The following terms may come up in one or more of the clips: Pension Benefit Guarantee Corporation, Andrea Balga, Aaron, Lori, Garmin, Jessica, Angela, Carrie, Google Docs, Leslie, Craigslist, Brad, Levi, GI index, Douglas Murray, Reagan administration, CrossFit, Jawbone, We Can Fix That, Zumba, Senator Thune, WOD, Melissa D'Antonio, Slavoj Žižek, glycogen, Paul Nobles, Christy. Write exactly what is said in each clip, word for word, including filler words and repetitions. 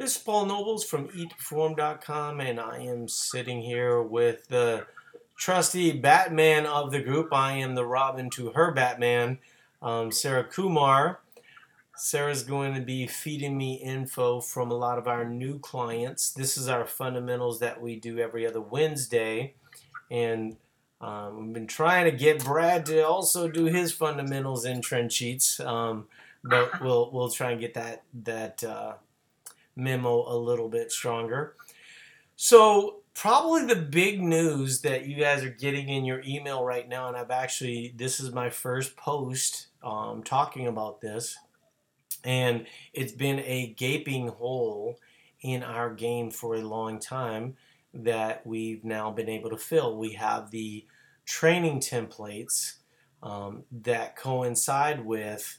This is Paul Nobles from E two perform dot com, and I am sitting here with the trusty Batman of the group. I am the Robin to her Batman, um, Sarah Kumar. Sarah's going to be feeding me info from a lot of our new clients. This is our fundamentals that we do every other Wednesday, and um, we've been trying to get Brad to also do his fundamentals in Trend Sheets, um, but we'll we'll try and get that that. Uh, memo a little bit stronger. So probably the big news that you guys are getting in your email right now, and I've actually, this is my first post um, talking about this, and it's been a gaping hole in our game for a long time that we've now been able to fill. We have the training templates um, that coincide with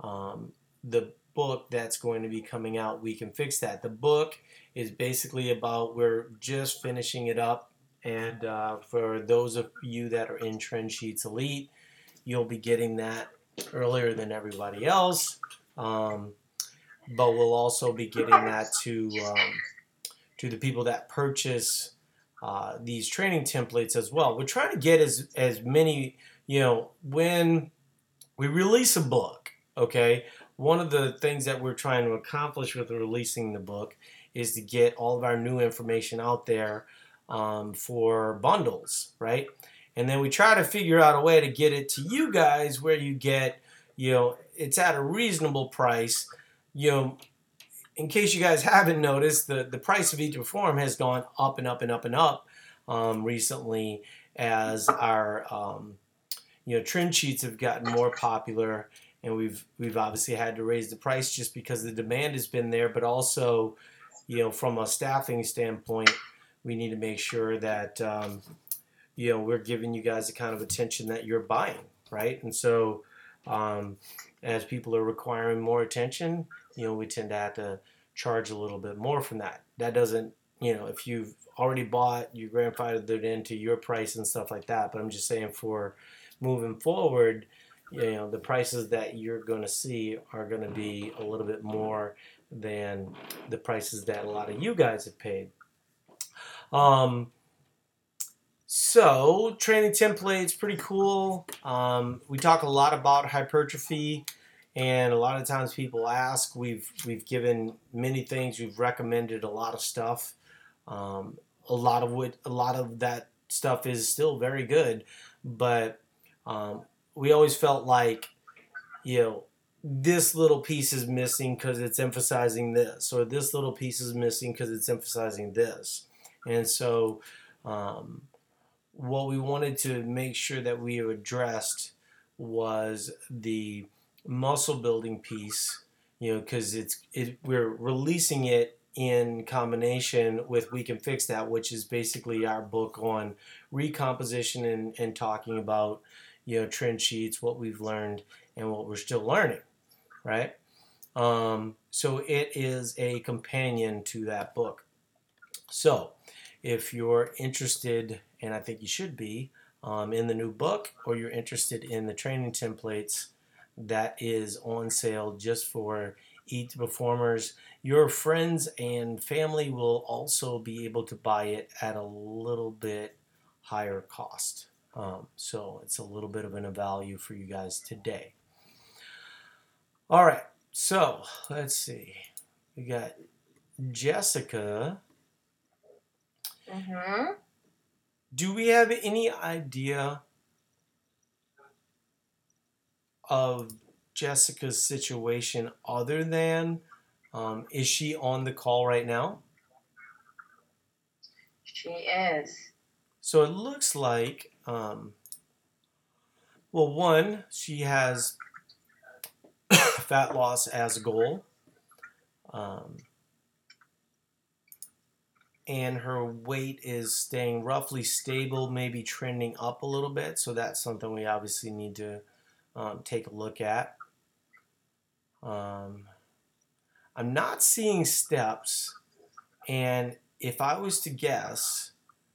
um, the book that's going to be coming out, We Can Fix That. The book is basically about, we're just finishing it up, and uh, for those of you that are in Trend Sheets Elite, you'll be getting that earlier than everybody else, um, but we'll also be getting that to um, to the people that purchase uh, these training templates as well. We're trying to get as, as many, you know, when we release a book, okay, one of the things that we're trying to accomplish with releasing the book is to get all of our new information out there um, for bundles, right? And then we try to figure out a way to get it to you guys where you get, you know, it's at a reasonable price. You know, in case you guys haven't noticed, the, the price of E two Perform has gone up and up and up and up um, recently as our, um, you know, trend sheets have gotten more popular. And we've we've obviously had to raise the price just because the demand has been there, but also, you know, from a staffing standpoint, we need to make sure that um, you know, we're giving you guys the kind of attention that you're buying, right? And so, um, as people are requiring more attention, you know, we tend to have to charge a little bit more from that. That doesn't, you know, if you've already bought, you grandfathered it into your price and stuff like that. But I'm just saying, for moving forward, you know, the prices that you're going to see are going to be a little bit more than the prices that a lot of you guys have paid. Um, so, training templates, pretty cool. Um, we talk a lot about hypertrophy, and a lot of times people ask. We've we've given many things. We've recommended a lot of stuff. Um, a lot of what, a lot of that stuff is still very good, but um, we always felt like, you know, this little piece is missing because it's emphasizing this, or this little piece is missing because it's emphasizing this. And so um, what we wanted to make sure that we addressed was the muscle building piece, you know, because it's it, we're releasing it in combination with We Can Fix That, which is basically our book on recomposition and, and talking about, you know, trend sheets, what we've learned and what we're still learning, right? Um, so it is a companion to that book. So if you're interested, and I think you should be, um, in the new book, or you're interested in the training templates, that is on sale just for E two Performers. Your friends and family will also be able to buy it at a little bit higher cost. Um, so it's a little bit of a value for you guys today. All right, so let's see. We got Jessica. Mm-hmm. Do we have any idea of Jessica's situation other than, um, is she on the call right now? She is. So it looks like, Um, well, one, she has fat loss as a goal, um, and her weight is staying roughly stable, maybe trending up a little bit, so that's something we obviously need to um, take a look at. Um, I'm not seeing steps, and if I was to guess,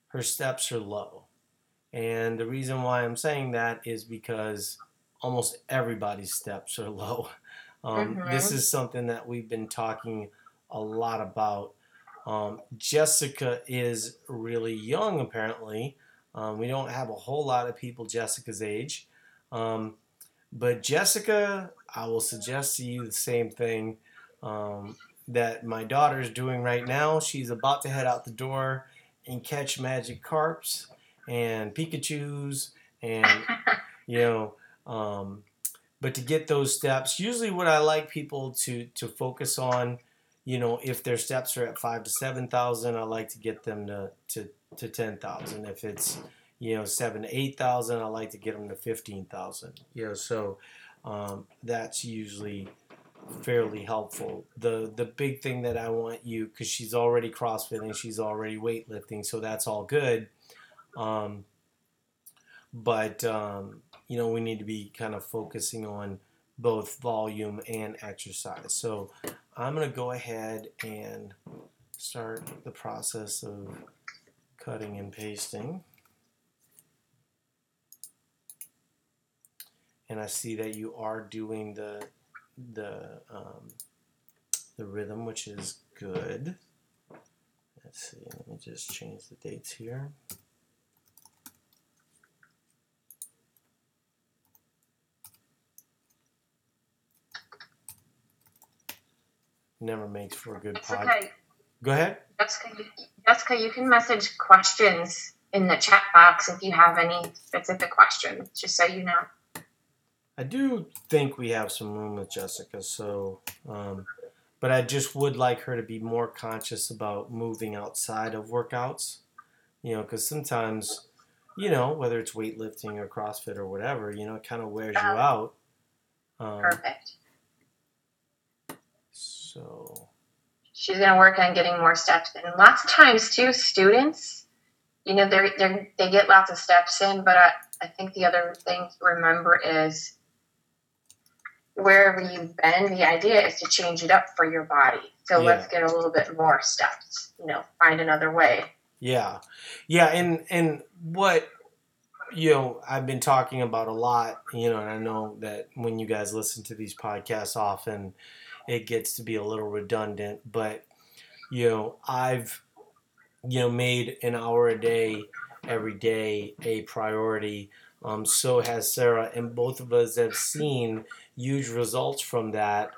her steps are low. And the reason why I'm saying that is because almost everybody's steps are low. Um, mm-hmm. This is something that we've been talking a lot about. Um, Jessica is really young, apparently. Um, we don't have a whole lot of people Jessica's age. Um, but Jessica, I will suggest to you the same thing um, that my daughter's doing right now. She's about to head out the door and catch magic carps and Pikachus and, you know, um, but to get those steps, usually what I like people to, to focus on, you know, if their steps are at five to seven thousand, I like to get them to, to, to ten thousand. If it's, you know, seven to eight thousand, I like to get them to fifteen thousand. You know, so um, that's usually fairly helpful. The the big thing that I want you, because she's already CrossFitting, she's already weightlifting, so that's all good. Um, but, um, you know, we need to be kind of focusing on both volume and exercise. So I'm going to go ahead and start the process of cutting and pasting. And I see that you are doing the the um, the rhythm, which is good. Let's see, let me just change the dates here. Never makes for a good pod. Okay. Go ahead. Jessica you, Jessica, you can message questions in the chat box if you have any specific questions, just so you know. I do think we have some room with Jessica, so, um, but I just would like her to be more conscious about moving outside of workouts, you know, because sometimes, you know, whether it's weightlifting or CrossFit or whatever, you know, it kind of wears um, you out. Um, perfect. So she's going to work on getting more steps in. Lots of times, too, students, you know, they they they get lots of steps in, but I, I think the other thing to remember is wherever you've been, the idea is to change it up for your body. So yeah. Let's get a little bit more steps, you know, find another way. Yeah. Yeah, and, and what, you know, I've been talking about a lot, you know, and I know that when you guys listen to these podcasts often, it gets to be a little redundant, but, you know, I've, you know, made an hour a day, every day, a priority. Um, so has Sarah, and both of us have seen huge results from that.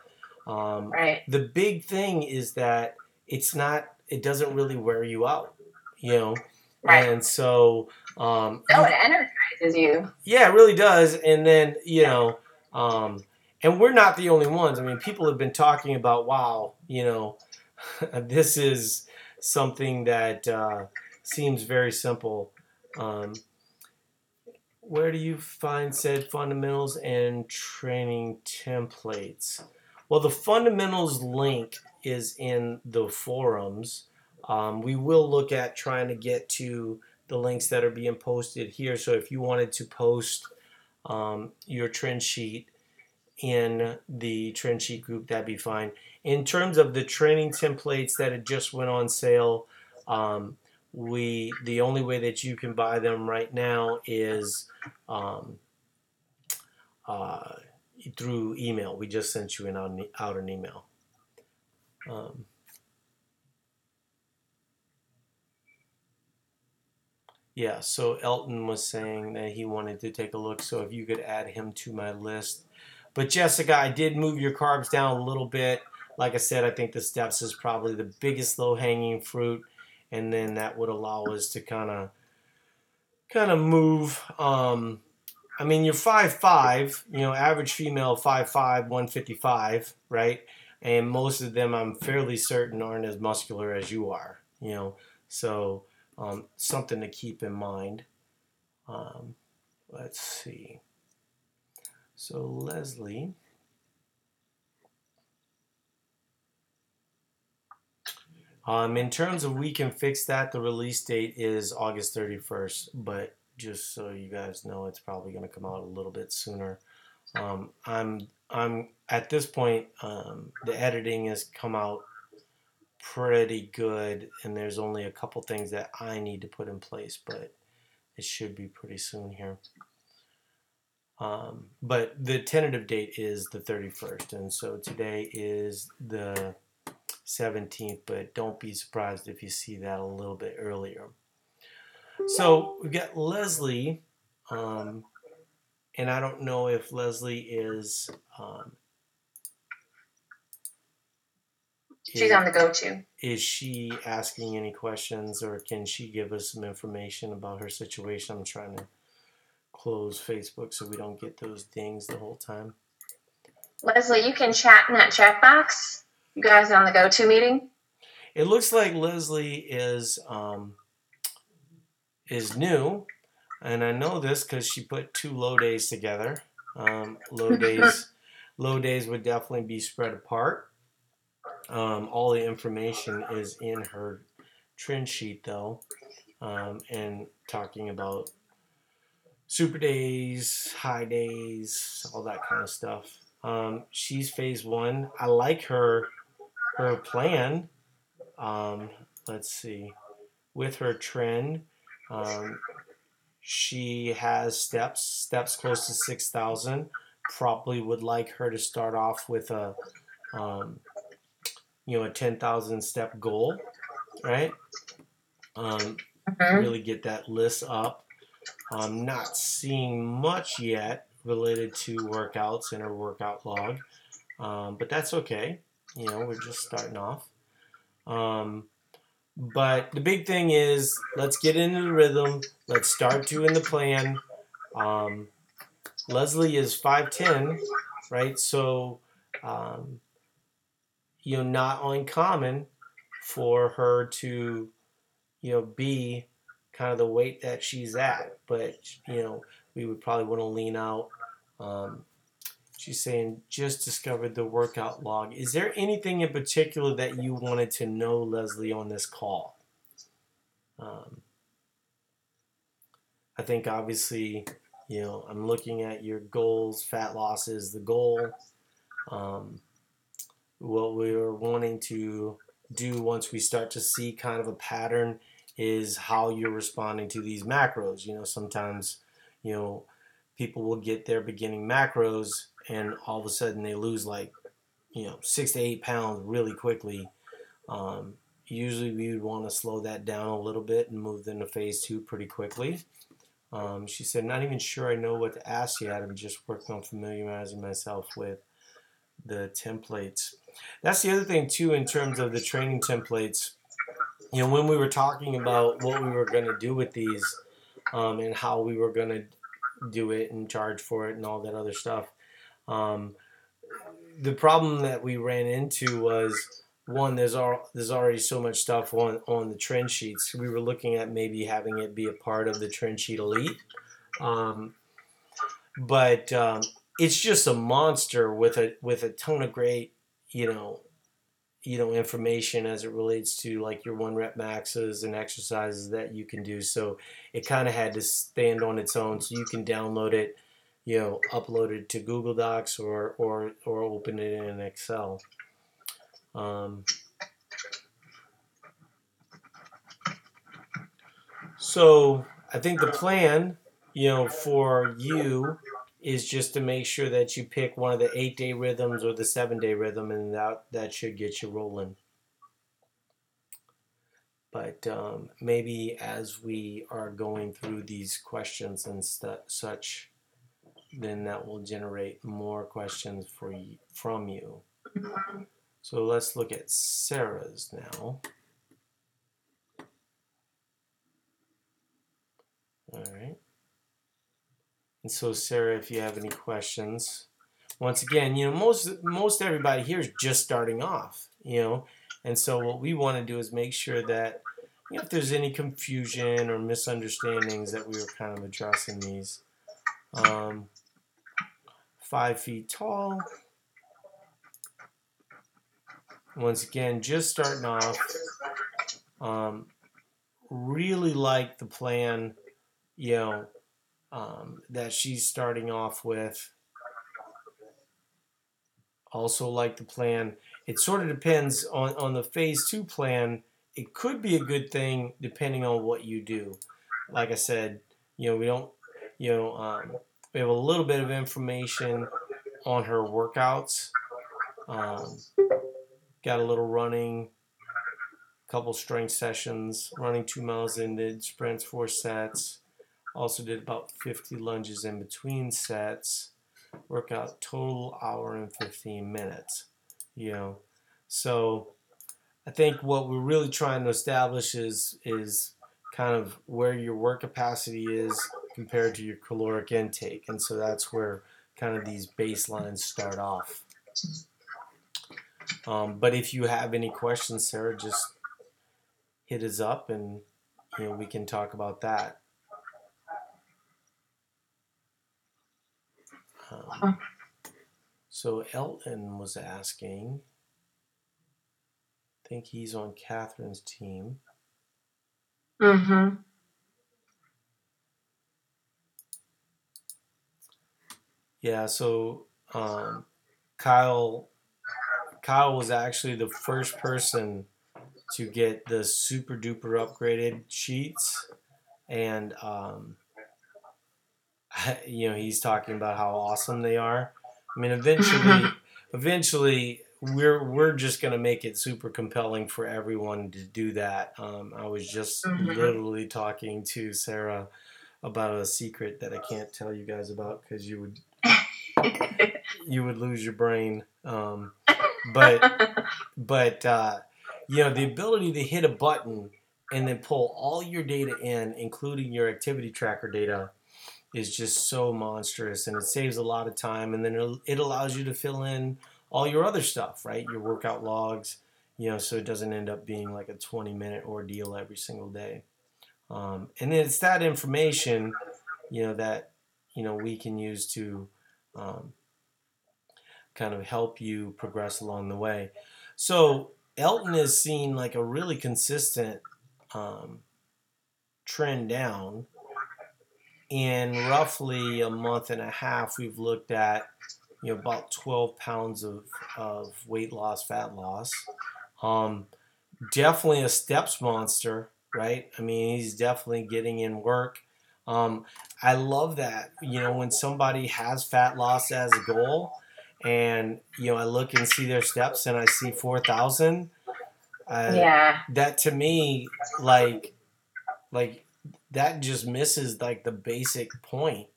Um, right. The big thing is that it's not, it doesn't really wear you out, you know? Right. And so... Um, no, it energizes you. Yeah, it really does. And then, you yeah. know... Um, And we're not the only ones. I mean, people have been talking about, wow, you know, this is something that uh, seems very simple. Um, where do you find said fundamentals and training templates? Well, the fundamentals link is in the forums. Um, we will look at trying to get to the links that are being posted here. So if you wanted to post um, your trend sheet in the trend sheet group, that'd be fine. In terms of the training templates that had just went on sale, um, we the only way that you can buy them right now is um, uh, through email. We just sent you an, out an email. Um, yeah, so Elton was saying that he wanted to take a look, so if you could add him to my list. But Jessica, I did move your carbs down a little bit. Like I said, I think the steps is probably the biggest low-hanging fruit, and then that would allow us to kind of, kind of move. Um, I mean, you're five foot five, you know, average female five foot five, one fifty-five, right? And most of them, I'm fairly certain, aren't as muscular as you are, you know. So um, something to keep in mind. Um, let's see. So Leslie, um, in terms of We Can Fix That, the release date is August thirty-first, but just so you guys know, it's probably going to come out a little bit sooner. Um, I'm I'm at this point, um, the editing has come out pretty good, and there's only a couple things that I need to put in place, but it should be pretty soon here. Um, but the tentative date is the thirty-first, and so today is the seventeenth, but don't be surprised if you see that a little bit earlier. So we've got Leslie, um, and I don't know if Leslie is... Um, She's is, on the go-to. Is she asking any questions, or can she give us some information about her situation? I'm trying to close Facebook so we don't get those dings the whole time. Leslie, you can chat in that chat box. You guys on the go-to meeting? It looks like Leslie is um, is new, and I know this because she put two low days together. Um, low days, low days would definitely be spread apart. Um, all the information is in her trend sheet, though, um, and talking about super days, high days, all that kind of stuff. Um, she's phase one. I like her her plan. Um, let's see. With her trend, um, she has steps, steps close to six thousand. Probably would like her to start off with a... Um, you know, a ten thousand step goal, right? Um, mm-hmm. Really get that list up. I'm not seeing much yet related to workouts in her workout log, um, but that's okay. You know, we're just starting off. Um, but the big thing is, let's get into the rhythm. Let's start doing the plan. Um, Leslie is five ten, right? So, um, you know, not uncommon for her to, you know, be kind of the weight that she's at. But, you know, we would probably want to lean out. Um, she's saying, just discovered the workout log. Is there anything in particular that you wanted to know, Leslie, on this call? Um, I think, obviously, you know, I'm looking at your goals. Fat loss is the goal. Um What we're wanting to do once we start to see kind of a pattern is how you're responding to these macros. You know, sometimes, you know, people will get their beginning macros and all of a sudden they lose like, you know, six to eight pounds really quickly. Um, usually we would want to slow that down a little bit and move them to phase two pretty quickly. Um, she said, not even sure I know what to ask yet. I'm just working on familiarizing myself with the templates. That's the other thing too, in terms of the training templates. You know, when we were talking about what we were going to do with these, um, and how we were going to do it and charge for it and all that other stuff, um, the problem that we ran into was, one, there's al- there's already so much stuff on, on the trend sheets. We were looking at maybe having it be a part of the Trend Sheet Elite, um, but um, it's just a monster with a with a ton of great, you know, you know, information as it relates to like your one rep maxes and exercises that you can do. So it kind of had to stand on its own. So you can download it, you know, upload it to Google Docs or or, or open it in Excel. Um, so I think the plan, you know, for you is just to make sure that you pick one of the eight-day rhythms or the seven-day rhythm, and that, that should get you rolling. But um, maybe as we are going through these questions and st- such, then that will generate more questions for you, from you. So let's look at Sarah's now. All right. And so, Sarah, if you have any questions, once again, you know, most most everybody here is just starting off, you know, and so what we want to do is make sure that, you know, if there's any confusion or misunderstandings, that we were kind of addressing these. Um, five feet tall. Once again, just starting off. Um, really like the plan, you know, Um, that she's starting off with. Also like the plan. It sort of depends on, on the phase two plan. It could be a good thing depending on what you do. Like I said, you know, we don't, you know, um, we have a little bit of information on her workouts. Um, got a little running, a couple strength sessions, running two miles in, did sprints, four sets. Also did about fifty lunges in between sets. Workout total hour and fifteen minutes. You know, so I think what we're really trying to establish is is kind of where your work capacity is compared to your caloric intake, and so that's where kind of these baselines start off. Um, but if you have any questions, Sarah, just hit us up, and you know we can talk about that. Um, so Elton was asking, I think he's on Catherine's team. Mm-hmm. Yeah, so um, Kyle, Kyle was actually the first person to get the super duper upgraded sheets, and um, you know he's talking about how awesome they are. I mean, eventually, mm-hmm. eventually we're we're just gonna make it super compelling for everyone to do that. Um, I was just mm-hmm. literally talking to Sarah about a secret that I can't tell you guys about because you would. You would lose your brain, um, but but uh, you know the ability to hit a button and then pull all your data in, including your activity tracker data, is just so monstrous, and it saves a lot of time. And then it allows you to fill in all your other stuff, right? Your workout logs, you know, so it doesn't end up being like a twenty-minute ordeal every single day. Um, and then it's that information, you know, that you know we can use to Um, kind of help you progress along the way. So Elton has seen like a really consistent um, trend down. In roughly a month and a half, we've looked at you know about twelve pounds of, of weight loss, fat loss. Um, definitely a steps monster, right? I mean, he's definitely getting in work. Um, I love that, you know, when somebody has fat loss as a goal and, you know, I look and see their steps and I see four thousand, uh, yeah. that to me, like, like that just misses like the basic point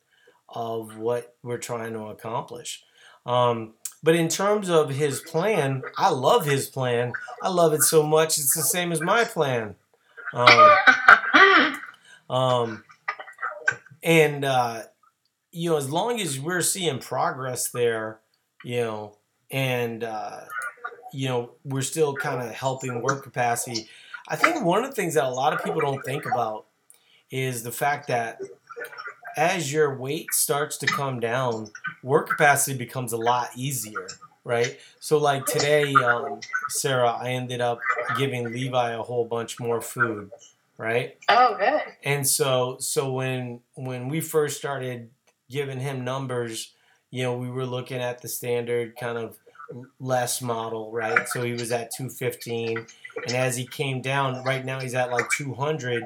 of what we're trying to accomplish. Um, but in terms of his plan, I love his plan. I love it so much. It's the same as my plan. Um, um, And, uh, you know, as long as we're seeing progress there, you know, and, uh, you know, we're still kind of helping work capacity. I think one of the things that a lot of people don't think about is the fact that as your weight starts to come down, work capacity becomes a lot easier, right? So, like today, um, Sarah, I ended up giving Levi a whole bunch more food. Right. Oh, good. And so, so when when we first started giving him numbers, you know, we were looking at the standard kind of less model, right? So he was at two fifteen, and as he came down, right now he's at like two hundred,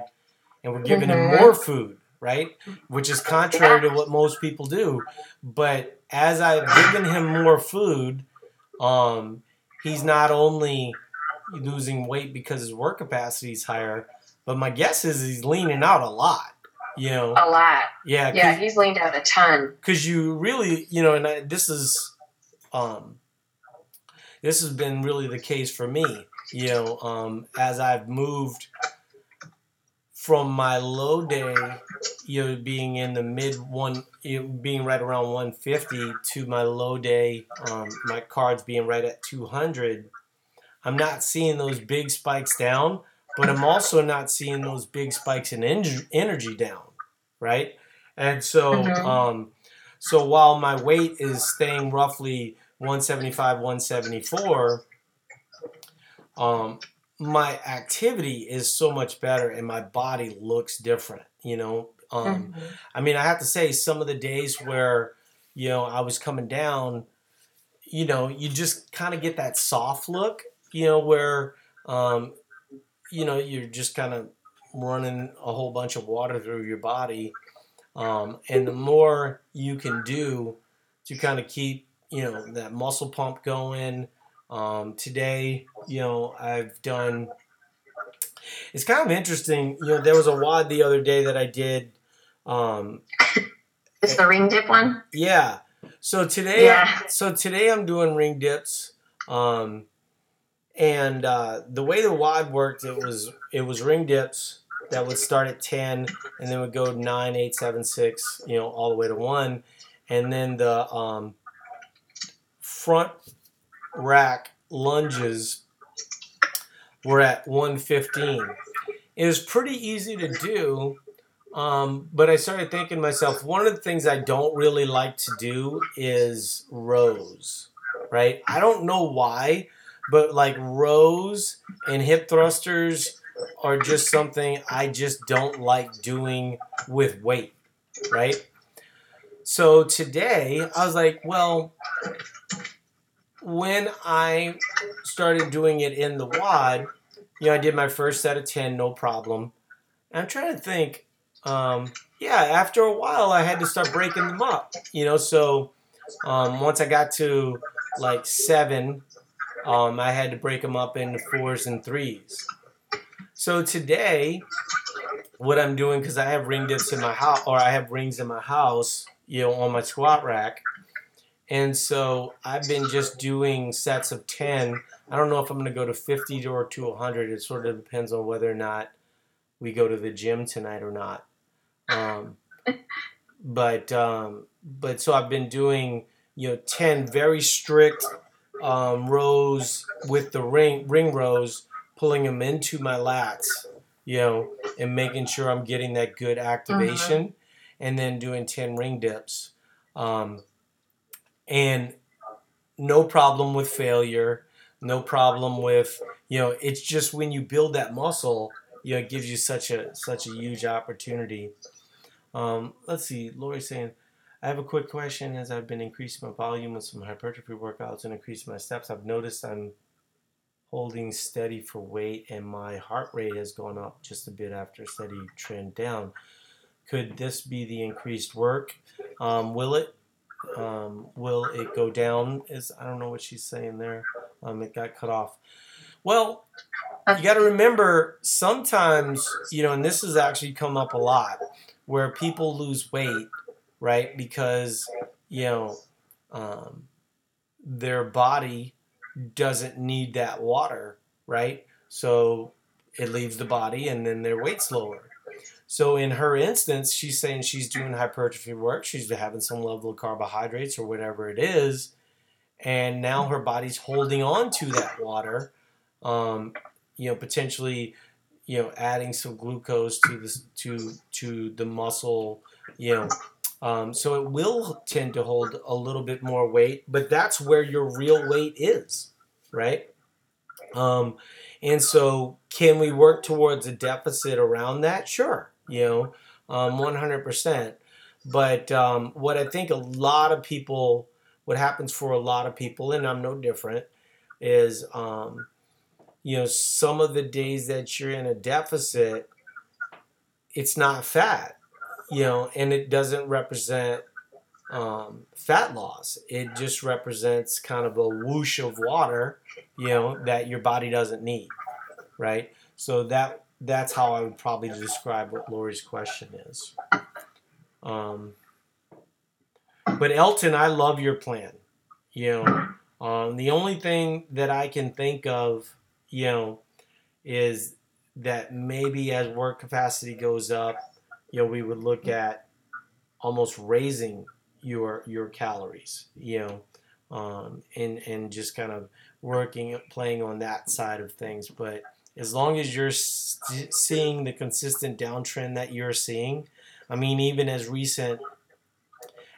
and we're giving mm-hmm. him more food, right? Which is contrary yeah. to what most people do. But as I've given him more food, um, he's not only losing weight because his work capacity is higher. But my guess is he's leaning out a lot, you know. A lot. Yeah. Yeah, he's leaned out a ton. Because you really, you know, and I, this is, um, this has been really the case for me, you know, um, as I've moved from my low day, you know, being in the mid one, you know, being right around one fifty to my low day, um, my cards being right at two hundred, I'm not seeing those big spikes down. But I'm also not seeing those big spikes in en- energy down, right? And so, mm-hmm. um, so while my weight is staying roughly one seventy-five, one seventy-four, um, my activity is so much better and my body looks different, you know? Um, mm-hmm. I mean, I have to say some of the days where, you know, I was coming down, you know, you just kind of get that soft look, you know, where um, – you know, you're just kind of running a whole bunch of water through your body. Um, and the more you can do to kind of keep, you know, that muscle pump going, Um, today, you know, I've done, it's kind of interesting. You know, there was a wad the other day that I did. Um, it's the ring dip one. Yeah. So today, yeah. so today I'm doing ring dips. Um, and, uh, the way the wad worked, it was, it was ring dips that would start at ten and then would go nine, eight, seven, six, you know, all the way to one. And then the, um, front rack lunges were at one fifteen. It was pretty easy to do, um, but I started thinking to myself, one of the things I don't really like to do is rows, right? I don't know why, but like rows and hip thrusters are just something I just don't like doing with weight, right? So today I was like, well, when I started doing it in the wad, you know, I did my first set of ten, no problem. And I'm trying to think, um, yeah, after a while I had to start breaking them up, you know, so um, once I got to like seven, um, I had to break them up into fours and threes. So today, what I'm doing, because I have ring dips in my house, or I have rings in my house, you know, on my squat rack. And so I've been just doing sets of ten. I don't know if I'm going to go to fifty or to one hundred. It sort of depends on whether or not we go to the gym tonight or not. Um, but um, but so I've been doing, you know, ten very strict um, rows with the ring ring rows, pulling them into my lats, you know, and making sure I'm getting that good activation, mm-hmm. and then doing ten ring dips. Um, And no problem with failure, no problem with, you know, it's just when you build that muscle, you know, it gives you such a such a huge opportunity. Um, let's see, Lori's saying, I have a quick question. As I've been increasing my volume with some hypertrophy workouts and increasing my steps, I've noticed I'm holding steady for weight and my heart rate has gone up just a bit after a steady trend down. Could this be the increased work? Um, will it? Um, will it go down? Is I don't know what she's saying there. Um, it got cut off. Well, you got to remember sometimes, you know, and this has actually come up a lot, where people lose weight, right? Because, you know, um, their body doesn't need that water, right? So it leaves the body and then their weight's lower. So in her instance, she's saying she's doing hypertrophy work. She's having some level of carbohydrates or whatever it is. And now her body's holding on to that water, um, you know, potentially, you know, adding some glucose to the, to, to the muscle, you know. Um, so it will tend to hold a little bit more weight, but that's where your real weight is, right? Um, and so can we work towards a deficit around that? Sure. You know, um, one hundred percent. But um, what I think a lot of people, what happens for a lot of people, and I'm no different, is, um, you know, some of the days that you're in a deficit, it's not fat, you know, and it doesn't represent um, fat loss. It just represents kind of a whoosh of water, you know, that your body doesn't need, right? So that, that's how I would probably describe what Lori's question is. Um, but Elton, I love your plan. You know, um, the only thing that I can think of, you know, is that maybe as work capacity goes up, you know, we would look at almost raising your your calories, you know, um, and and just kind of working, playing on that side of things, but. As long as you're st- seeing the consistent downtrend that you're seeing, I mean, even as recent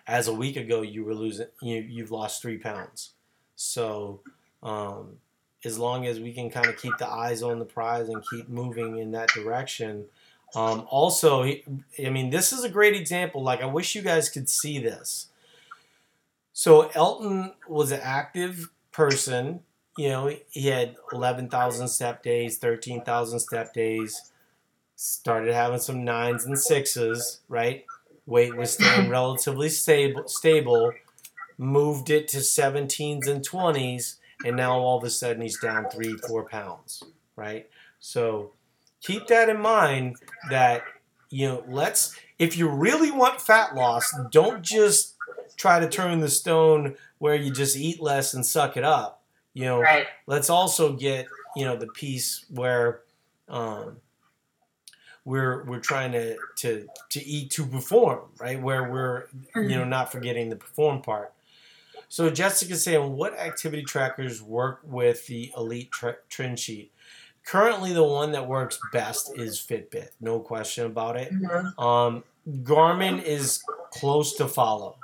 as a week ago, you were losing, you, you've lost three pounds. So um, as long as we can kind of keep the eyes on the prize and keep moving in that direction. Um, also, I mean, this is a great example. Like, I wish you guys could see this. So Elton was an active person. You know, he had eleven thousand step days, thirteen thousand step days, started having some nines and sixes, right? Weight was staying relatively stable, stable, moved it to seventeens and twenties, and now all of a sudden he's down three, four pounds, right? So keep that in mind that, you know, let's, if you really want fat loss, don't just try to turn the stone where you just eat less and suck it up. You know, right. Let's also get, you know, the piece where um, we're we're trying to, to to eat to perform, right? Where we're, you know, not forgetting the perform part. So Jessica's saying, what activity trackers work with the Elite tra- Trend Sheet? Currently, the one that works best is Fitbit. No question about it. Mm-hmm. Um, Garmin is close to follow.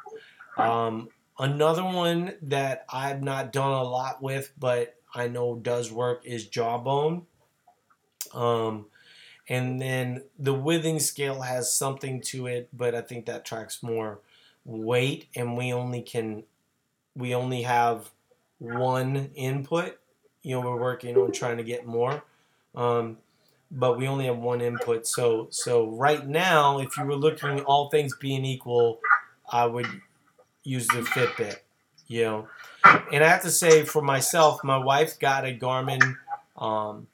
Um, another one that I've not done a lot with, but I know does work, is Jawbone. Um, and then the Withing scale has something to it, but I think that tracks more weight, and we only can, we only have one input. You know, we're working on trying to get more. Um, but we only have one input. So so right now, if you were looking, all things being equal, I would use the Fitbit, you know. And I have to say for myself, my wife got a Garmin um,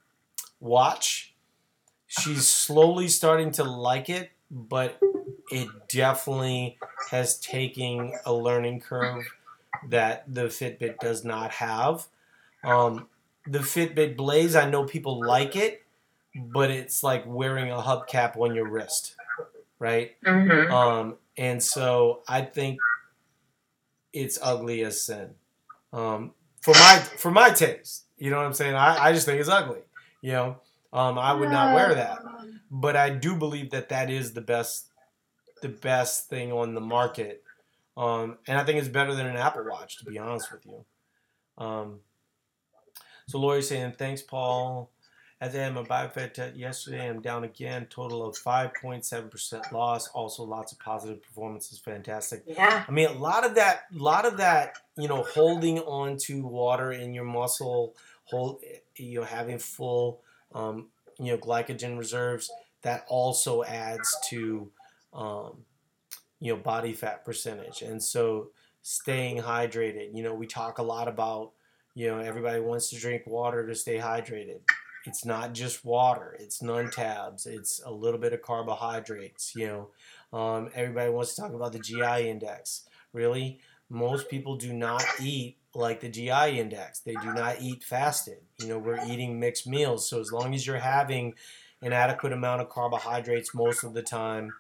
watch. She's slowly starting to like it, but it definitely has taken a learning curve that the Fitbit does not have. Um, the Fitbit Blaze, I know people like it, but it's like wearing a hubcap on your wrist, right? Mm-hmm. Um, and so I think it's ugly as sin. Um, for my for my taste, you know what I'm saying? I, I just think it's ugly. You know, um, I would not wear that, but I do believe that that is the best the best thing on the market, um, and I think it's better than an Apple Watch, to be honest with you. Um, so Lori's saying, thanks, Paul. As I had my biofed test yesterday, I'm down again, total of five point seven percent loss. Also, lots of positive performances. Fantastic. Yeah. I mean, a lot of that, a lot of that, you know, holding on to water in your muscle, hold, you know, having full, um, you know, glycogen reserves. That also adds to, um, you know, body fat percentage. And so, staying hydrated. You know, we talk a lot about, you know, everybody wants to drink water to stay hydrated. It's not just water. It's non-tabs. It's a little bit of carbohydrates, you know. Um, everybody wants to talk about the G I index. Really, most people do not eat like the G I index. They do not eat fasted. You know, we're eating mixed meals. So as long as you're having an adequate amount of carbohydrates most of the time,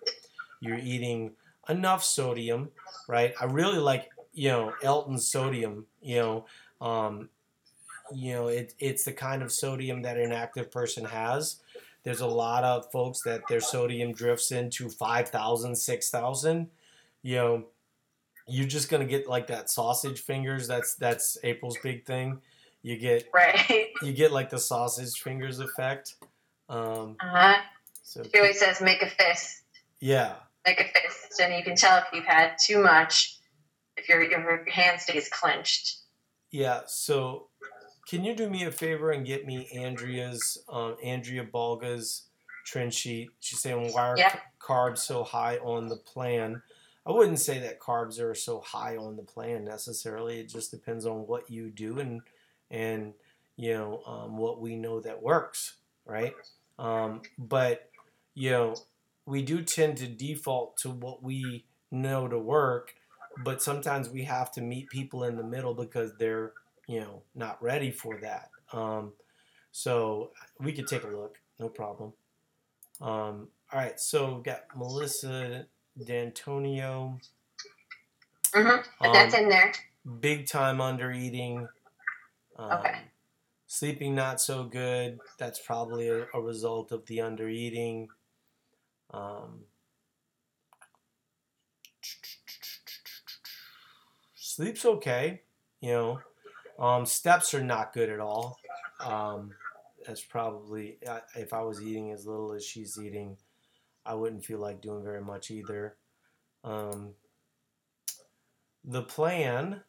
you're eating enough sodium, right? I really like, you know, Elton's sodium, you know, um, You know, it, it's the kind of sodium that an active person has. There's a lot of folks that their sodium drifts into five thousand, six thousand. You know, you're just going to get like that sausage fingers. That's that's April's big thing. You get right. You get like the sausage fingers effect. Um, uh-huh. So she always says, make a fist. Yeah. Make a fist. And you can tell if you've had too much, if your, your hand stays clenched. Yeah, so... Can you do me a favor and get me Andrea's, um, Andrea Balga's trend sheet? She's saying, why are yeah. c- carbs so high on the plan? I wouldn't say that carbs are so high on the plan necessarily. It just depends on what you do and, and you know, um, what we know that works, right? Um, but, you know, we do tend to default to what we know to work, but sometimes we have to meet people in the middle because they're, you know, not ready for that. Um, so we could take a look, no problem. Um, all right, so we've got Melissa D'Antonio. Mm-hmm, um, that's in there. Big time under eating. Um, okay. Sleeping not so good. That's probably a, a result of the under eating. Um, sleep's okay, you know. Um, steps are not good at all. Um, that's probably, uh, if I was eating as little as she's eating, I wouldn't feel like doing very much either. Um, the plan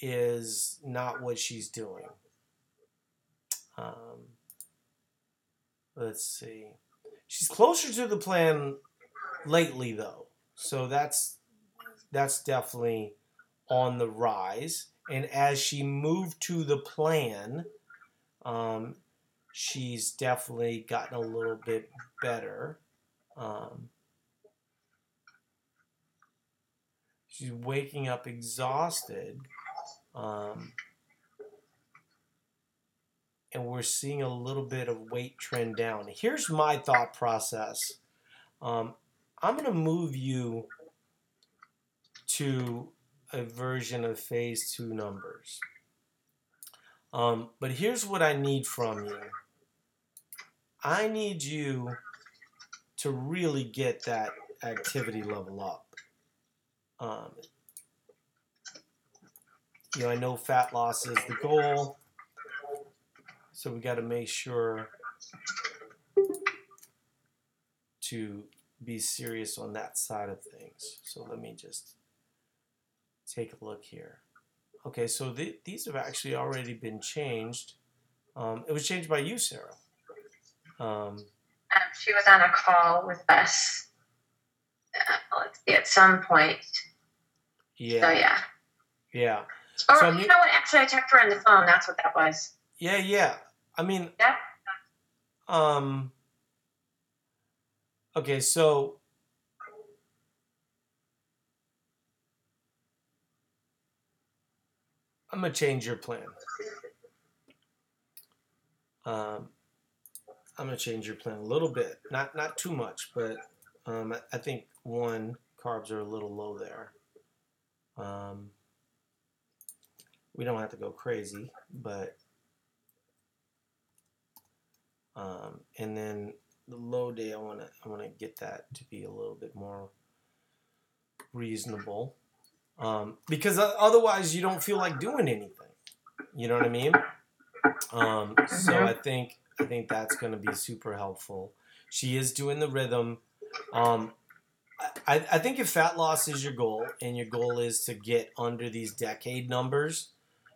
is not what she's doing. Um, let's see. She's closer to the plan lately, though. So that's, that's definitely on the rise. And as she moved to the plan, um, she's definitely gotten a little bit better. Um, she's waking up exhausted. Um, and we're seeing a little bit of weight trend down. Here's my thought process. Um, I'm going to move you to a version of phase two numbers. Um, but here's what I need from you. I need you to really get that activity level up. Um, you know, I know fat loss is the goal, so we got to make sure to be serious on that side of things. So let me just take a look here. Okay, so th- these have actually already been changed. Um, it was changed by you, Sarah. Um, um, she was on a call with us uh, at some point. Yeah. So, yeah. Yeah. Or, so, I mean, you know what? Actually, I checked her on the phone. That's what that was. Yeah, yeah. I mean, yeah. Um, okay, so I'm going to change your plan. Um, I'm going to change your plan a little bit. Not not too much, but um, I, I think, one, carbs are a little low there. Um, we don't have to go crazy, but... Um, and then the low day, I want to I want to get that to be a little bit more reasonable. Um, because otherwise you don't feel like doing anything. You know what I mean? Um, so I think, I think that's going to be super helpful. She is doing the rhythm. Um, I, I think if fat loss is your goal and your goal is to get under these decade numbers,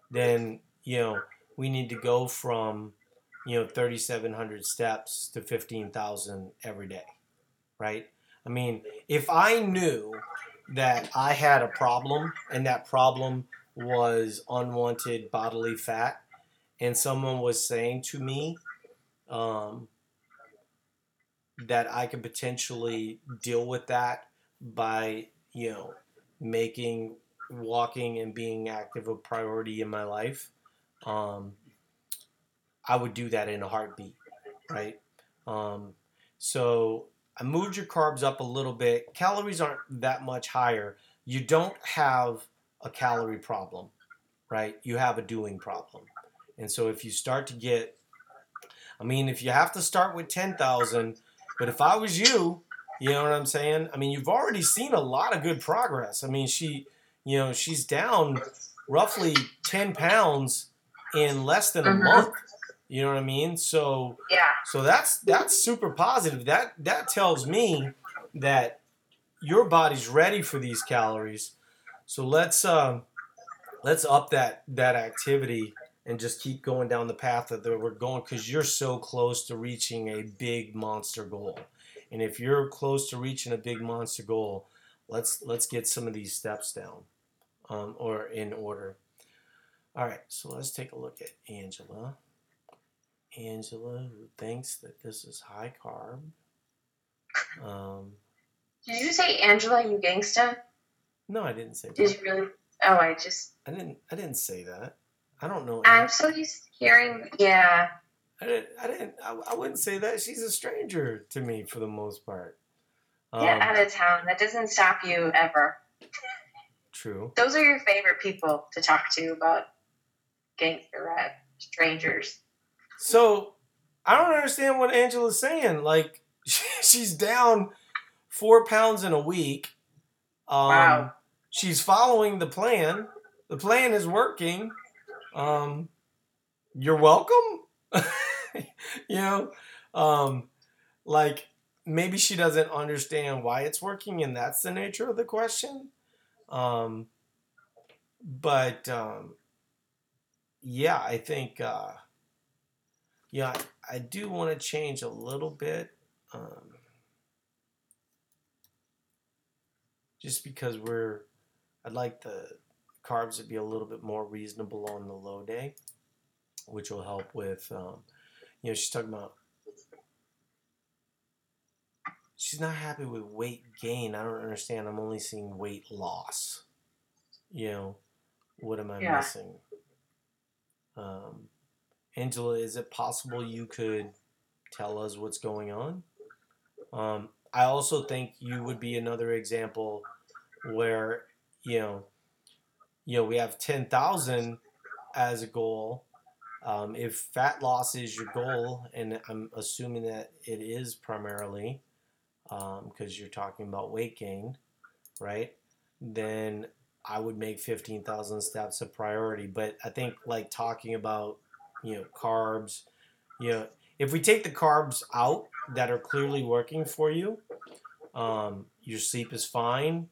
then, you know, we need to go from, you know, thirty-seven hundred steps to fifteen thousand every day. Right? I mean, if I knew that I had a problem, and that problem was unwanted bodily fat, and someone was saying to me um, that I could potentially deal with that by, you know, making walking and being active a priority in my life, um, I would do that in a heartbeat, right? Um, so... I moved your carbs up a little bit. Calories aren't that much higher. You don't have a calorie problem, right? You have a doing problem. And so if you start to get, I mean, if you have to start with ten thousand, but if I was you, you know what I'm saying? I mean, you've already seen a lot of good progress. I mean, she, you know, she's down roughly ten pounds in less than a month. You know what I mean? So, yeah. So that's that's super positive. That that tells me that your body's ready for these calories. So let's um, let's up that that activity and just keep going down the path that we're going, because you're so close to reaching a big monster goal. And if you're close to reaching a big monster goal, let's let's get some of these steps down um, or in order. All right. So let's take a look at Angela. Angela, who thinks that this is high carb. Um, Did you say Angela, you gangsta? No, I didn't say that. Did you really? Oh, I just. I didn't. I didn't say that. I don't know. I'm so used to hearing. Yeah. I didn't. I didn't. I, I wouldn't say that. She's a stranger to me for the most part. Um, yeah, out of town. That doesn't stop you ever. True. Those are your favorite people to talk to about gangster rap strangers. So, I don't understand what Angela's saying. Like, she's down four pounds in a week. Um, wow. She's following the plan. The plan is working. Um, you're welcome. You know, um, like, maybe she doesn't understand why it's working, and that's the nature of the question. Um, but, um, yeah, I think... Uh, Yeah, I do want to change a little bit, um, just because we're, I'd like the carbs would be a little bit more reasonable on the low day, which will help with, um, you know, she's talking about, she's not happy with weight gain. I don't understand. I'm only seeing weight loss. You know, what am I yeah. missing? Um, Angela, is it possible you could tell us what's going on? Um, I also think you would be another example where, you know, you know, we have ten thousand as a goal. Um, if fat loss is your goal, and I'm assuming that it is primarily, um, because you're talking about weight gain, right? Then I would make fifteen thousand steps a priority. But I think, like, talking about, you know, carbs, you know, if we take the carbs out that are clearly working for you, um, your sleep is fine.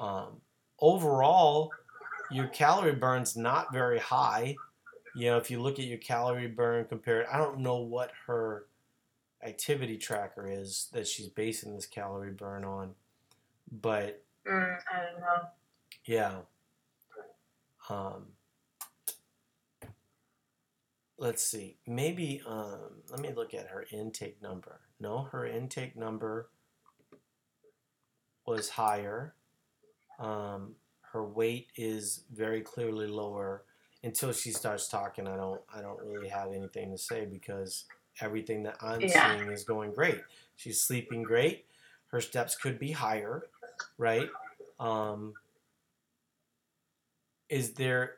Um, overall, your calorie burn's not very high. You know, if you look at your calorie burn compared, I don't know what her activity tracker is that she's basing this calorie burn on, but mm, I don't know. Yeah. Um, let's see. Maybe um, let me look at her intake number. No, her intake number was higher. Um, her weight is very clearly lower. Until she starts talking, I don't I don't really have anything to say, because everything that I'm yeah. seeing is going great. She's sleeping great. Her steps could be higher, right? Um, is there,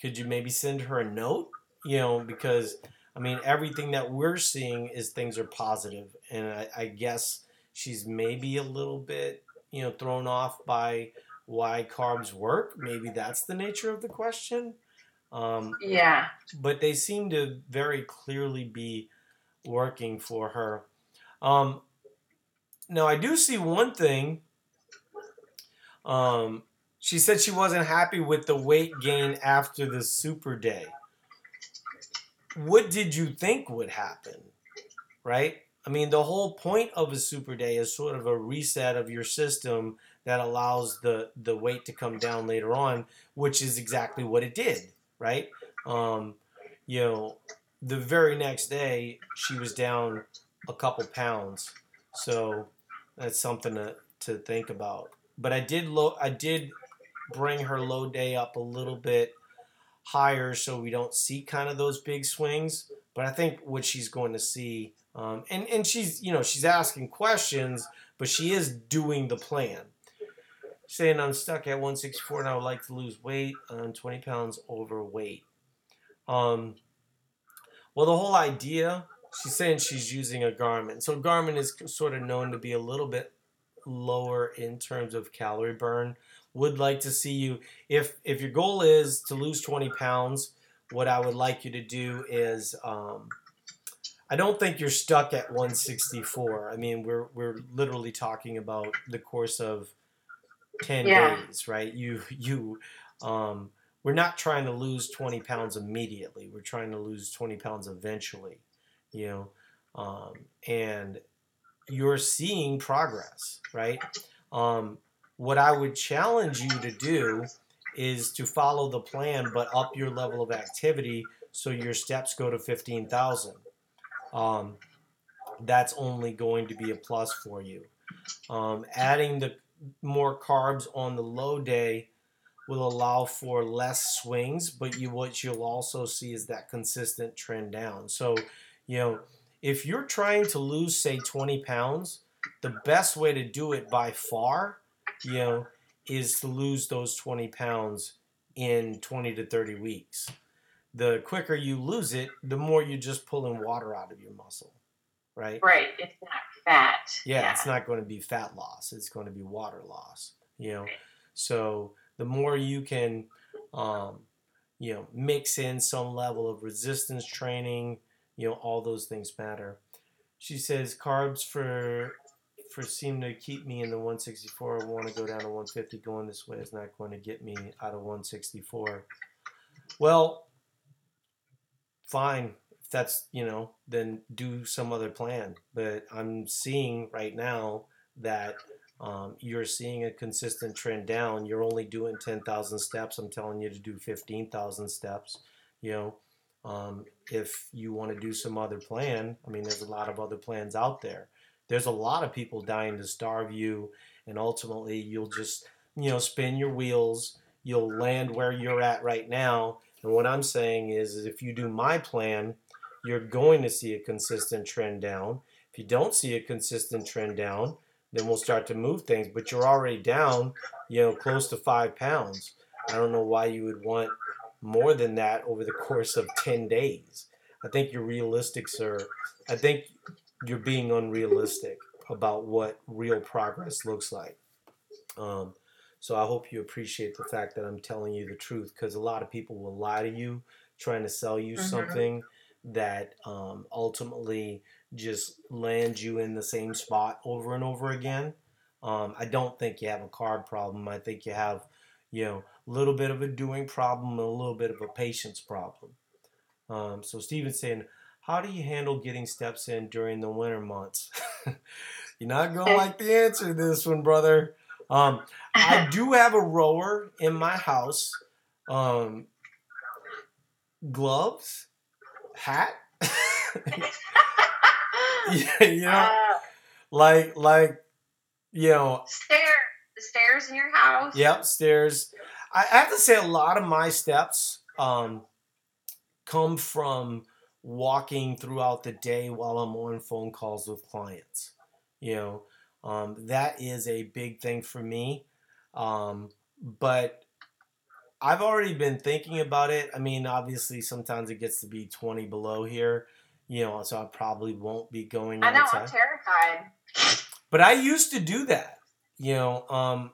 could you maybe send her a note? You know, because, I mean, everything that we're seeing is things are positive. And I, I guess she's maybe a little bit, you know, thrown off by why carbs work. Maybe that's the nature of the question. Um, yeah. But they seem to very clearly be working for her. Um, now, I do see one thing. Um, she said she wasn't happy with the weight gain after the super day. What did you think would happen, right? I mean, the whole point of a super day is sort of a reset of your system that allows the, the weight to come down later on, which is exactly what it did, right? Um, you know, the very next day, she was down a couple pounds. So that's something to, to think about. But I did low, I did bring her low day up a little bit higher so we don't see kind of those big swings. But I think what she's going to see, um, and, and she's, you know, she's asking questions, but she is doing the plan. Saying I'm stuck at one sixty-four and I would like to lose weight. I'm twenty pounds overweight. Um, well, the whole idea, she's saying she's using a Garmin. So Garmin is sort of known to be a little bit lower in terms of calorie burn. Would like to see you, if if your goal is to lose twenty pounds, what I would like you to do is, um, I don't think you're stuck at one sixty-four. I mean, we're we're literally talking about the course of ten yeah. days, right? You you, um, we're not trying to lose twenty pounds immediately. We're trying to lose twenty pounds eventually, you know, um, and you're seeing progress, right? Um, what I would challenge you to do is to follow the plan, but up your level of activity so your steps go to fifteen thousand. Um, that's only going to be a plus for you. Um, adding the more carbs on the low day will allow for less swings, but you what you'll also see is that consistent trend down. So, you know, if you're trying to lose, say, twenty pounds, the best way to do it by far, you know, is to lose those twenty pounds in twenty to thirty weeks. The quicker you lose it, the more you're just pulling water out of your muscle, right? Right. It's not fat. Yeah, yeah. It's not going to be fat loss. It's going to be water loss, you know? Right. So the more you can, um, you know, mix in some level of resistance training, you know, all those things matter. She says carbs for... for seem to keep me in the one sixty-four. I want to go down to one fifty. Going this way is not going to get me out of one sixty-four. Well, fine. If that's, you know, then do some other plan. But I'm seeing right now that um, you're seeing a consistent trend down. You're only doing ten thousand steps. I'm telling you to do fifteen thousand steps. You know, um, if you want to do some other plan, I mean, there's a lot of other plans out there. There's a lot of people dying to starve you, and ultimately you'll just, you know, spin your wheels. You'll land where you're at right now. And what I'm saying is, is if you do my plan, you're going to see a consistent trend down. If you don't see a consistent trend down, then we'll start to move things. But you're already down, you know, close to five pounds. I don't know why you would want more than that over the course of ten days. I think you're realistic, sir. I think you're being unrealistic about what real progress looks like. Um, so I hope you appreciate the fact that I'm telling you the truth, because a lot of people will lie to you, trying to sell you mm-hmm. something that um, ultimately just lands you in the same spot over and over again. Um, I don't think you have a carb problem. I think you have, you know, a little bit of a doing problem and a little bit of a patience problem. Um, so Steven's saying, how do you handle getting steps in during the winter months? You're not going to like the answer to this one, brother. Um, I do have a rower in my house. Um, gloves, hat. yeah, you know, uh, like, like, you know. Stair, stairs in your house. Yep, stairs. I have to say a lot of my steps um, come from walking throughout the day while I'm on phone calls with clients. You know, um, that is a big thing for me. Um, but I've already been thinking about it. I mean, obviously sometimes it gets to be twenty below here, you know, so I probably won't be going outside. I know, I'm terrified. But I used to do that, you know, um,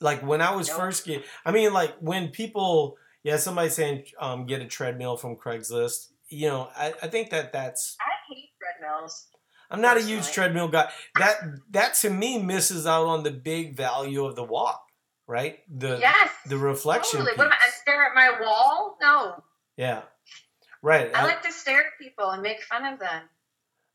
like when I was nope. first getting, I mean, like when people, yeah, somebody's saying, um, get a treadmill from Craigslist. You know, I, I think that that's... I hate treadmills. I'm not personally. a huge treadmill guy. That, that to me, misses out on the big value of the walk, right? The, yes. The reflection totally. Piece. What am I, I stare at my wall? No. Yeah. Right. I, I like to stare at people and make fun of them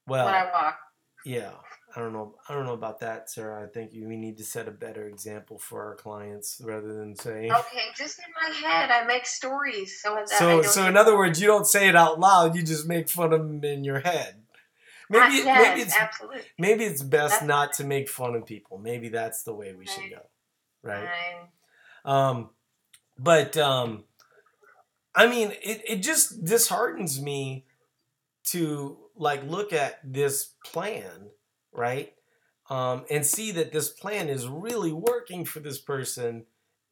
well, when I walk. Yeah. I don't know. I don't know about that, Sarah. I think we need to set a better example for our clients rather than saying. Okay, just in my head, I make stories so that. So, I don't so in other words, you don't say it out loud. You just make fun of them in your head. Maybe, it, yes, maybe it's absolutely. Maybe it's best that's not right. to make fun of people. Maybe that's the way we right. should go, right? right. Um, but um, I mean, it it just disheartens me to like look at this plan. Right? Um, and see that this plan is really working for this person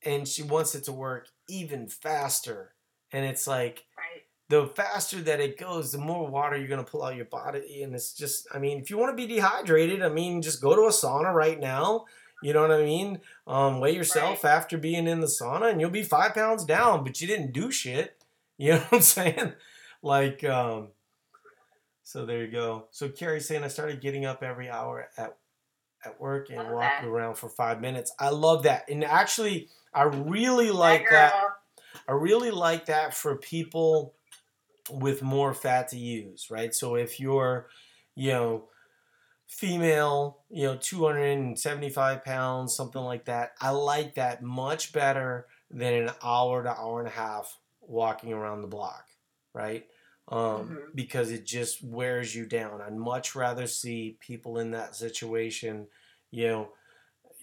and she wants it to work even faster. And it's like, right. the faster that it goes, the more water you're going to pull out your body. And it's just, I mean, if you want to be dehydrated, I mean, just go to a sauna right now. You know what I mean? Um, weigh yourself right. after being in the sauna and you'll be five pounds down, but you didn't do shit. You know what I'm saying? Like, um, So there you go. So Carrie's saying, I started getting up every hour at at work and love walking that. around for five minutes. I love that. And actually, I really like that. I really like that for people with more fat to use, right? So if you're, you know, female, you know, two hundred seventy-five pounds, something like that, I like that much better than an hour to hour and a half walking around the block, right? Um, mm-hmm. because it just wears you down. I'd much rather see people in that situation, you know,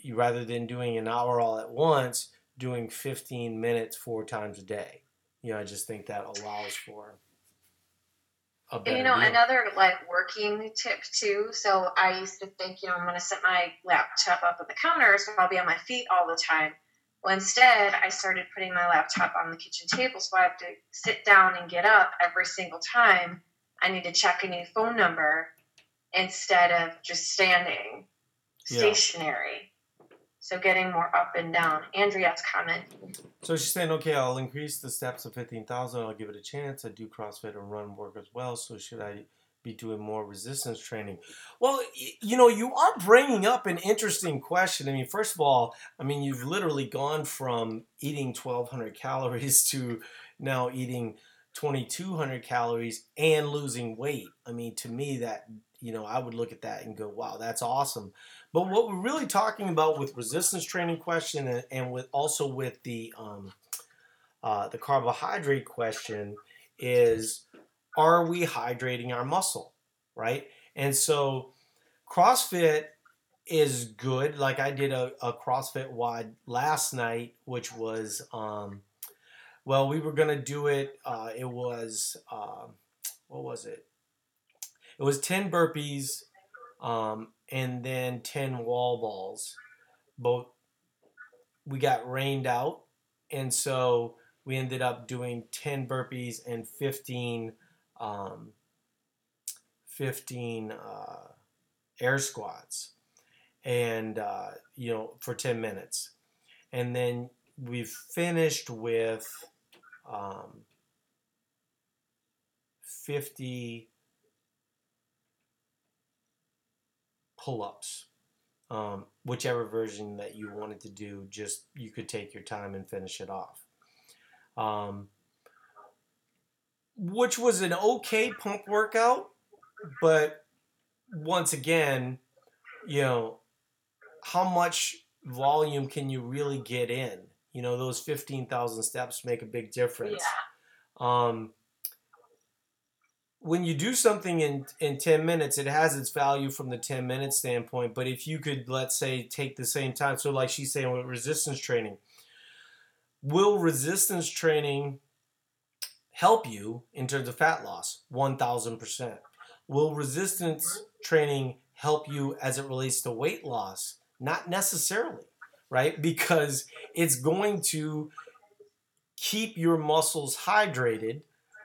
you, rather than doing an hour all at once, doing fifteen minutes four times a day. You know, I just think that allows for a better You know, deal. Another like working tip too. So I used to think, you know, I'm going to set my laptop up at the counter so I'll be on my feet all the time. Well, instead, I started putting my laptop on the kitchen table, so I have to sit down and get up every single time I need to check a new phone number instead of just standing, yeah. stationary. So getting more up and down. Andrea's comment. So she's saying, okay, I'll increase the steps of fifteen thousand. I'll give it a chance. I do CrossFit and run work as well, so should I be doing more resistance training? Well, you know, you are bringing up an interesting question. I mean, first of all, I mean, you've literally gone from eating twelve hundred calories to now eating twenty-two hundred calories and losing weight. I mean, to me, that, you know, I would look at that and go, wow, that's awesome. But what we're really talking about with resistance training question and, and with also with the um, uh, the carbohydrate question is, are we hydrating our muscle, right? And so CrossFit is good. Like I did a, a CrossFit WOD last night, which was, um, well, we were going to do it. Uh, it was, uh, what was it? It was ten burpees um, and then ten wall balls. But we got rained out. And so we ended up doing ten burpees and fifteen um, fifteen uh, air squats, and uh, you know, for ten minutes. And then we finished with um, fifty pull-ups, um, whichever version that you wanted to do. Just you could take your time and finish it off, um, which was an okay pump workout. But once again, you know, how much volume can you really get in? You know, those fifteen thousand steps make a big difference. Yeah. Um, when you do something in, in ten minutes, it has its value from the ten-minute standpoint. But if you could, let's say, take the same time. So like she's saying with resistance training, will resistance training help you in terms of fat loss? one thousand percent. Will resistance training help you as it relates to weight loss? Not necessarily, right? Because it's going to keep your muscles hydrated,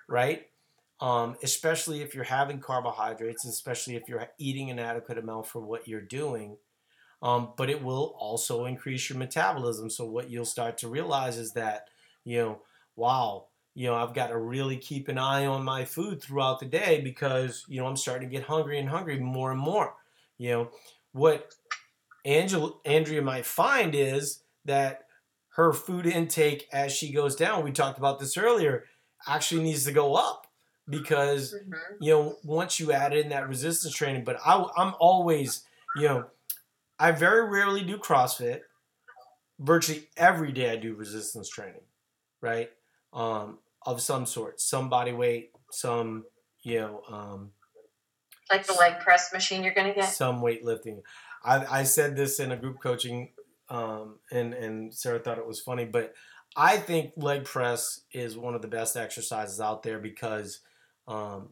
right? Um, especially if you're having carbohydrates, especially if you're eating an adequate amount for what you're doing. Um, but it will also increase your metabolism. So what you'll start to realize is that, you know, wow, you know, I've got to really keep an eye on my food throughout the day because, you know, I'm starting to get hungry and hungry more and more. You know, what Angela, Andrea might find is that her food intake as she goes down, we talked about this earlier, actually needs to go up because, mm-hmm. you know, once you add in that resistance training. But I, I'm always, you know, I very rarely do CrossFit. Virtually every day I do resistance training, right? Um, of some sort, some body weight, some, you know, um, like the leg press machine you're going to get, some weightlifting. I, I said this in a group coaching, um, and, and Sarah thought it was funny, but I think leg press is one of the best exercises out there because, um,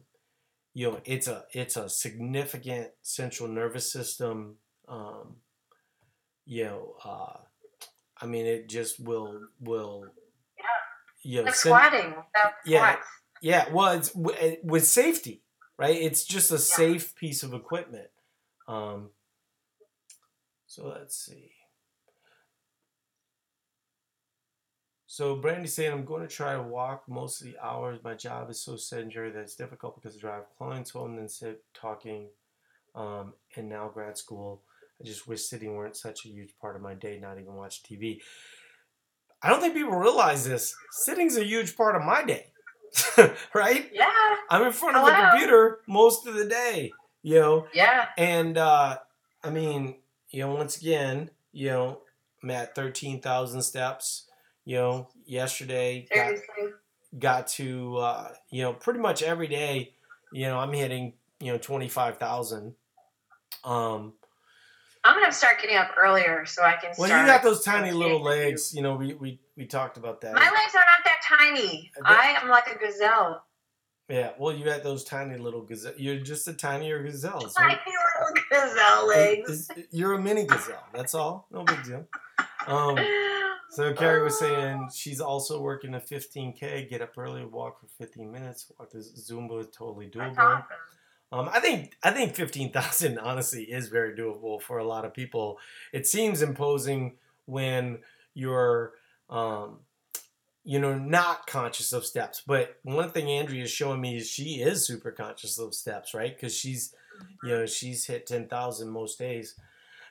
you know, it's a, it's a significant central nervous system. Um, you know, uh, I mean, it just will, will, you know, like squatting. Yeah, yeah. Well, it's w- with safety, right? It's just a yeah. safe piece of equipment. Um, so let's see. So Brandy's saying, I'm going to try to walk most of the hours. My job is so sedentary that it's difficult because I drive clients home and sit talking. Um, and now grad school. I just wish sitting weren't such a huge part of my day, not even watch T V. I don't think people realize this. Sitting's a huge part of my day, right? Yeah. I'm in front of Hello. a computer most of the day, you know? Yeah. And, uh, I mean, you know, once again, you know, I'm at thirteen thousand steps, you know, yesterday. Got, got to, uh, you know, pretty much every day, you know, I'm hitting, you know, twenty-five thousand. Um I'm going to start getting up earlier so I can well, start. Well, you got those tiny little legs. You know, we, we, we talked about that. My legs are not that tiny. I am like a gazelle. Yeah, well, you got those tiny little gazelle. You're just a tinier gazelle. Tiny little gazelle legs. You're a mini gazelle. That's all. No big deal. Um, so Carrie was saying she's also working a fifteen K, get up early, walk for fifteen minutes. Walk this Zumba is totally doable. That's awesome. Um, I think I think fifteen thousand honestly is very doable for a lot of people. It seems imposing when you're, um, you know, not conscious of steps. But one thing Andrea is showing me is she is super conscious of steps, right? Because she's, you know, she's hit ten thousand most days.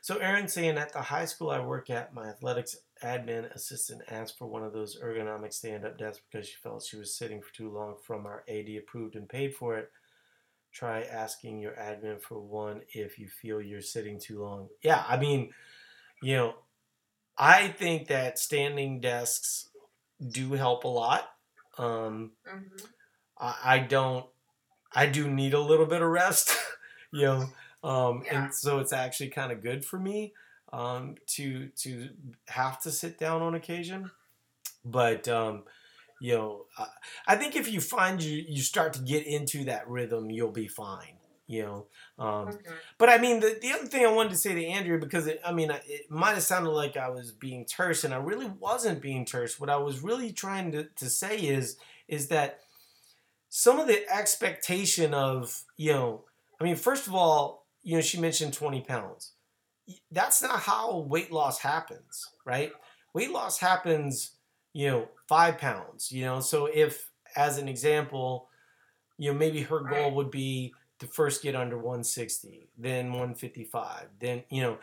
So Aaron's saying at the high school I work at, my athletics admin assistant asked for one of those ergonomic stand-up desks because she felt she was sitting for too long from our A D approved and paid for it. Try asking your admin for one if you feel you're sitting too long. Yeah, I mean, you know, I think that standing desks do help a lot. Um, mm-hmm. I, I don't, I do need a little bit of rest, you know, um, yeah. and so it's actually kind of good for me um, to to have to sit down on occasion. But, um, you know, I, I think if you find you, you start to get into that rhythm, you'll be fine, you know. Um, okay. But, I mean, the, the other thing I wanted to say to Andrea, because, it, I mean, it might have sounded like I was being terse, and I really wasn't being terse. What I was really trying to, to say is is that some of the expectation of, you know, I mean, first of all, you know, she mentioned twenty pounds. That's not how weight loss happens, right? Weight loss happens, you know, five pounds, you know? So if, as an example, you know, maybe her goal would be to first get under one sixty, then one fifty-five, then, you know,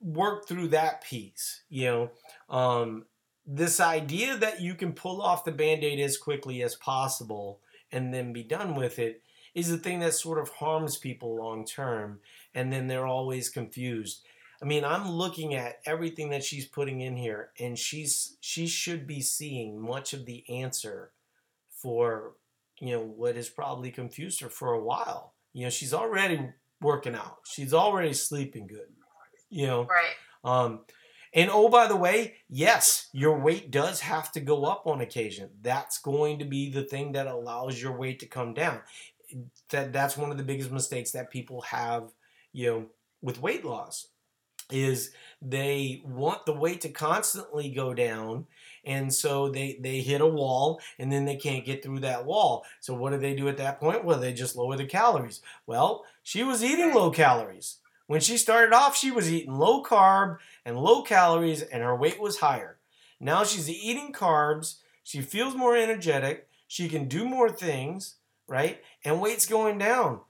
work through that piece, you know? Um, this idea that you can pull off the Band-Aid as quickly as possible and then be done with it is the thing that sort of harms people long term, and then they're always confused. I mean, I'm looking at everything that she's putting in here, and she's she should be seeing much of the answer for, you know, what has probably confused her for a while. You know, she's already working out, she's already sleeping good, you know. Right. Um, and oh, by the way, yes, your weight does have to go up on occasion. That's going to be the thing that allows your weight to come down. That that's one of the biggest mistakes that people have, you know, with weight loss, is they want the weight to constantly go down, and so they they hit a wall, and then they can't get through that wall. So what do they do at that point? Well, they just lower the calories. Well, she was eating low calories. When she started off, she was eating low carb and low calories, and her weight was higher. Now she's eating carbs. She feels more energetic. She can do more things, right? And weight's going down.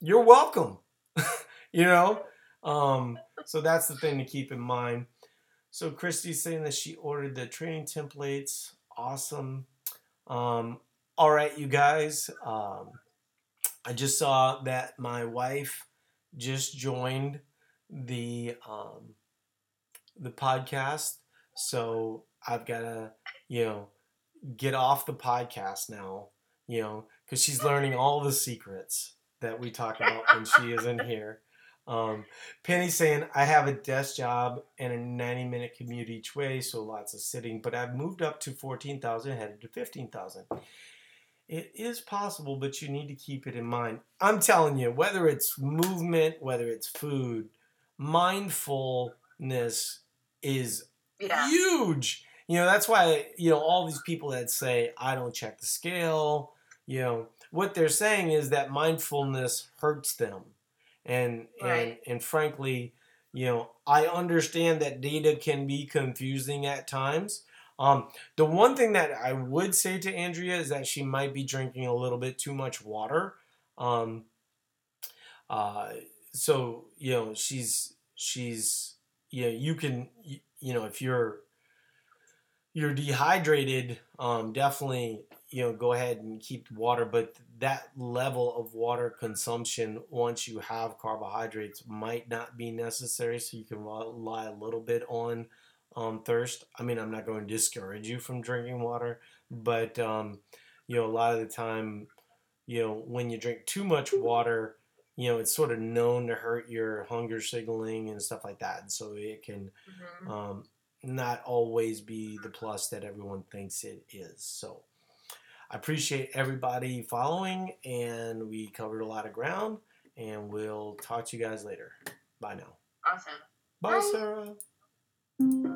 You're welcome, you know? Um, so that's the thing to keep in mind. So Christy's saying that she ordered the training templates. Awesome. Um, all right, you guys. Um, I just saw that my wife just joined the um, the podcast, so I've got to, you know, get off the podcast now, you know, because she's learning all the secrets that we talk about when she is in here. Um, Penny's saying, I have a desk job and a ninety-minute commute each way, so lots of sitting, but I've moved up to fourteen thousand, headed to fifteen thousand. It is possible, but you need to keep it in mind. I'm telling you, whether it's movement, whether it's food, mindfulness is yeah. huge. You know, that's why, you know, all these people that say, I don't check the scale, you know, what they're saying is that mindfulness hurts them. And, right. and, and frankly, you know, I understand that data can be confusing at times. Um, the one thing that I would say to Andrea is that she might be drinking a little bit too much water. Um, uh, so, you know, she's, she's, you know, you can, you know, if you're, you're dehydrated, um, definitely, you know, go ahead and keep the water, but that level of water consumption once you have carbohydrates might not be necessary. So you can rely a little bit on Um, thirst. I mean, I'm not going to discourage you from drinking water, but um, you know, a lot of the time, you know, when you drink too much water, you know, it's sort of known to hurt your hunger signaling and stuff like that, and so it can mm-hmm. um, not always be the plus that everyone thinks it is. So, I appreciate everybody following, and we covered a lot of ground, and we'll talk to you guys later. Bye now. Awesome. Bye, Bye. Sarah.